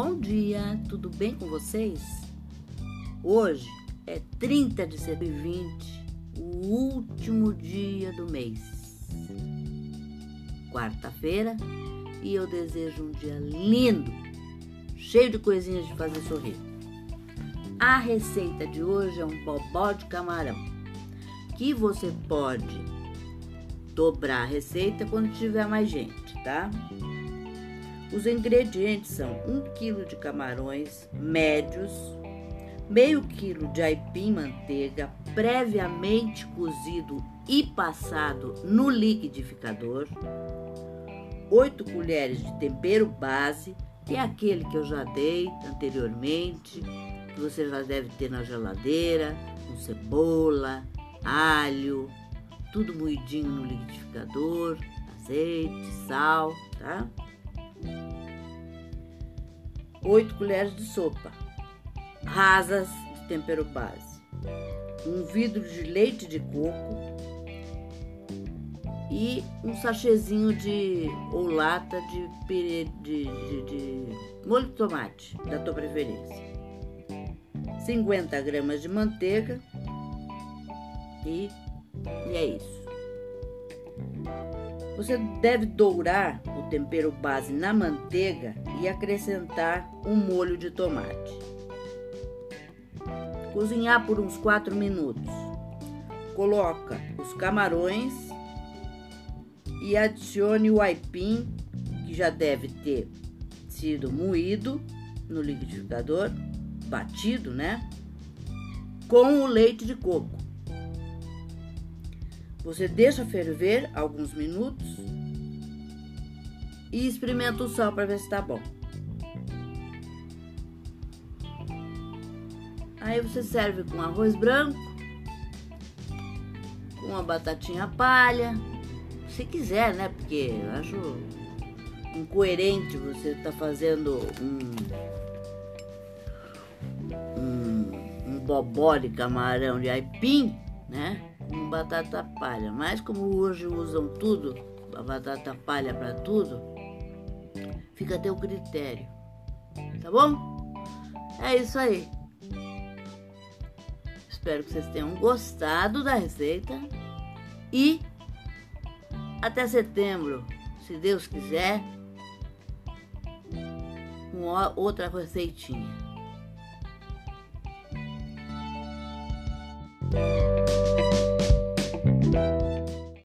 Bom dia, tudo bem com vocês? Hoje é 30 de setembro de 2020, o último dia do mês, quarta-feira, e eu desejo um dia lindo, cheio de coisinhas de fazer sorrir. A receita de hoje é um bobó de camarão, que você pode dobrar a receita quando tiver mais gente, tá? Os ingredientes são 1 kg de camarões médios, meio quilo de aipim manteiga previamente cozido e passado no liquidificador, 8 colheres de tempero base, que é aquele que eu já dei anteriormente, que você já deve ter na geladeira, com cebola, alho, tudo moidinho no liquidificador, azeite, sal, tá? 8 colheres de sopa rasas de tempero base, 1 vidro de leite de coco e um sachêzinho de ou lata de molho de tomate da tua preferência, 50 gramas de manteiga e é isso. Você deve dourar o tempero base na manteiga e acrescentar um molho de tomate. Cozinhar por uns 4 minutos. Coloca os camarões e adicione o aipim, que já deve ter sido moído no liquidificador, batido, né? Com o leite de coco. Você deixa ferver alguns minutos e experimenta o sal para ver se está bom. Aí você serve com arroz branco, com uma batatinha palha, se quiser, né? Porque eu acho incoerente você estar fazendo um bobó de camarão de aipim, né? Com batata palha, mas como hoje usam tudo, a batata palha para tudo, fica a teu critério, tá bom? É isso aí. Espero que vocês tenham gostado da receita e até setembro, se Deus quiser, com outra receitinha.